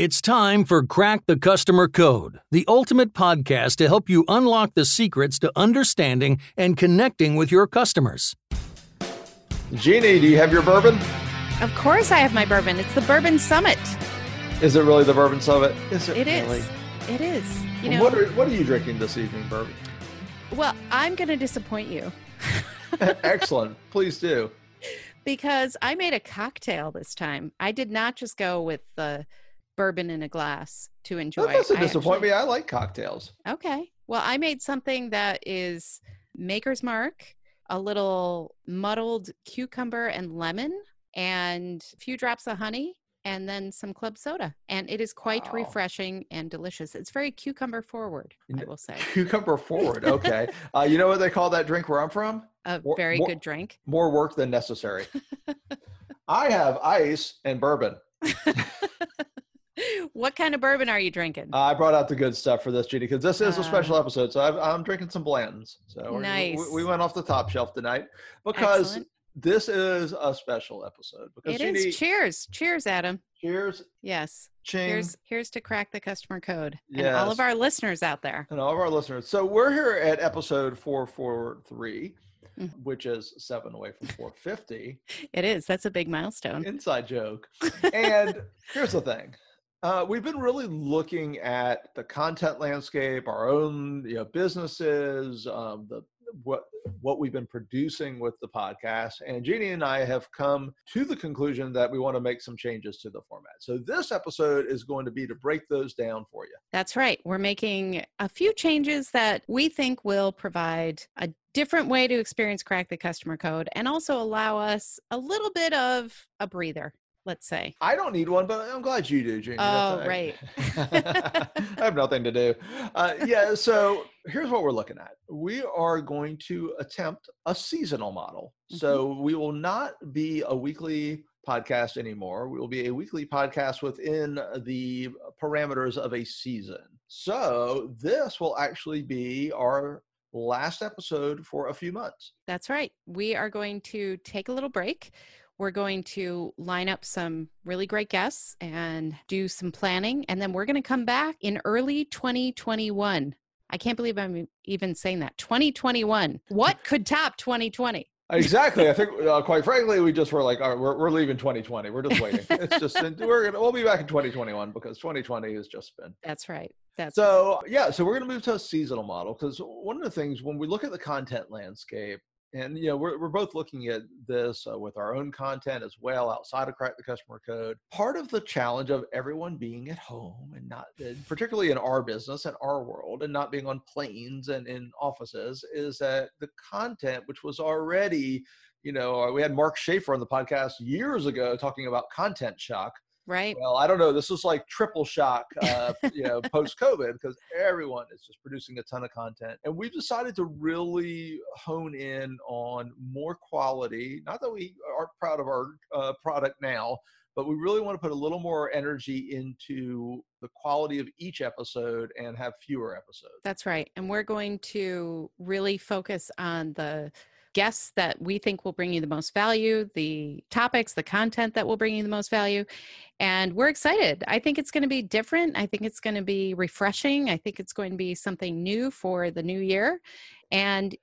It's time for Crack the Customer Code, the ultimate podcast to help you unlock the secrets to understanding and connecting with your customers. Jeannie, do you have your bourbon? Of course I have my bourbon. It's the Bourbon Summit. Is it really the Bourbon Summit? It is. You know, what are you drinking this evening, Bourbon? Well, I'm going to disappoint you. Excellent. Please do. Because I made a cocktail this time. I did not just go with the bourbon in a glass to enjoy. That doesn't disappoint me. I like cocktails. Okay. Well, I made something that is Maker's Mark, a little muddled cucumber and lemon, and a few drops of honey, and then some club soda. And it is quite refreshing and delicious. It's very cucumber forward, I will say. Cucumber forward. Okay. You know what they call that drink where I'm from? Good drink. More work than necessary. I have ice and bourbon. What kind of bourbon are you drinking? I brought out the good stuff for this, Judy, because this is a special episode. So I'm drinking some Blantons. So nice. We went off the top shelf tonight because this is a special episode. Because it is. Cheers. Cheers, Adam. Cheers. Yes. Ching. Here's to Crack the Customer Code. Yes. And all of our listeners out there. And all of our listeners. So we're here at episode 443, which is 7 away from 450. It is. That's a big milestone. Inside joke. And here's the thing. We've been really looking at the content landscape, our own businesses, what we've been producing with the podcast. And Jeannie and I have come to the conclusion that we want to make some changes to the format. So this episode is going to be to break those down for you. That's right. We're making a few changes that we think will provide a different way to experience Crack the Customer Code and also allow us a little bit of a breather. Let's say. I don't need one, but I'm glad you do, Jeannie. Oh, right. I have nothing to do. So here's what we're looking at. We are going to attempt a seasonal model. Mm-hmm. So we will not be a weekly podcast anymore. We will be a weekly podcast within the parameters of a season. So this will actually be our last episode for a few months. That's right. We are going to take a little break. We're going to line up some really great guests and do some planning. And then we're going to come back in early 2021. I can't believe I'm even saying that. 2021. What could top 2020? Exactly. I think, quite frankly, we just were like, all right, we're leaving 2020. We're just waiting. It's just, we'll be back in 2021 because 2020 has just been. That's right. So we're going to move to a seasonal model because one of the things when we look at the content landscape, and we're both looking at this with our own content as well outside of Crack the Customer Code. Part of the challenge of everyone being at home and not, particularly in our business and our world, and not being on planes and in offices, is that the content, which was already, we had Mark Schaefer on the podcast years ago talking about content shock. Right. Well, I don't know. This is like triple shock, post-COVID, because everyone is just producing a ton of content. And we've decided to really hone in on more quality. Not that we aren't proud of our product now, but we really want to put a little more energy into the quality of each episode and have fewer episodes. That's right. And we're going to really focus on the guests that we think will bring you the most value, the topics, the content that will bring you the most value. And we're excited. I think it's going to be different. I think it's going to be refreshing. I think it's going to be something new for the new year. And,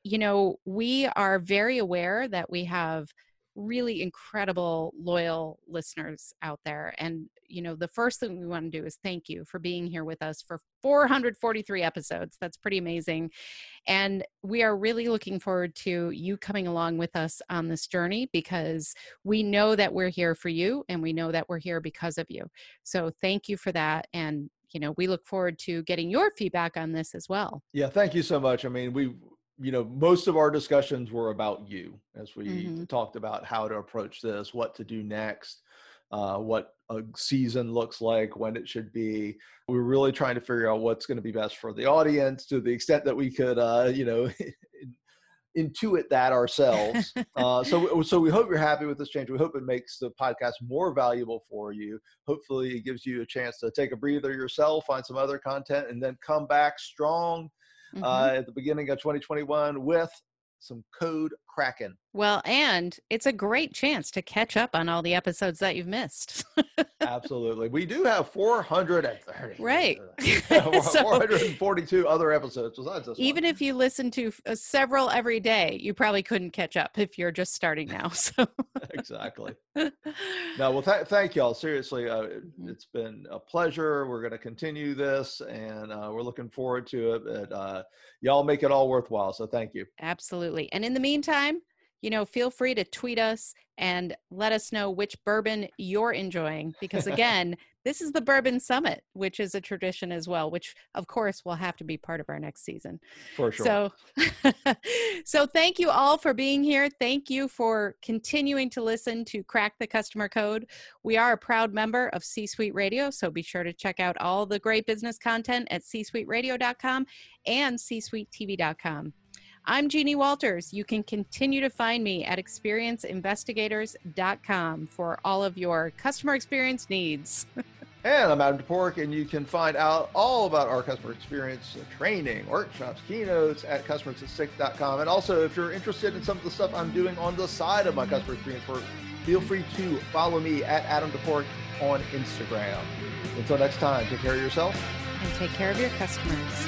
we are very aware that we have really incredible, loyal listeners out there. And, the first thing we want to do is thank you for being here with us for 443 episodes. That's pretty amazing. And we are really looking forward to you coming along with us on this journey because we know that we're here for you and we know that we're here because of you. So thank you for that. And, we look forward to getting your feedback on this as well. Yeah. Thank you so much. I mean, most of our discussions were about you as we talked about how to approach this, what to do next, what a season looks like, when it should be. We were really trying to figure out what's going to be best for the audience to the extent that we could, intuit that ourselves. So we hope you're happy with this change. We hope it makes the podcast more valuable for you. Hopefully it gives you a chance to take a breather yourself, find some other content, and then come back strong at the beginning of 2021 with some code cracking. Well, and it's a great chance to catch up on all the episodes that you've missed. Absolutely. We do have 430. Right. 442 so, other episodes besides this one. If you listen to several every day, you probably couldn't catch up if you're just starting now. So exactly. No, well, thank y'all. Seriously, it's been a pleasure. We're going to continue this, and we're looking forward to it. But, y'all make it all worthwhile. So thank you. Absolutely. And in the meantime, you know, feel free to tweet us and let us know which bourbon you're enjoying. Because again, this is the Bourbon Summit, which is a tradition as well, which of course will have to be part of our next season. For sure. So thank you all for being here. Thank you for continuing to listen to Crack the Customer Code. We are a proud member of C-Suite Radio, so be sure to check out all the great business content at c-suiteradio.com and c-suitetv.com. I'm Jeannie Walters. You can continue to find me at experienceinvestigators.com for all of your customer experience needs. And I'm Adam Duporé, and you can find out all about our customer experience training, workshops, keynotes at customersat6.com. And also, if you're interested in some of the stuff I'm doing on the side of my customer experience work, feel free to follow me at Adam Duporé on Instagram. Until next time, take care of yourself. And take care of your customers.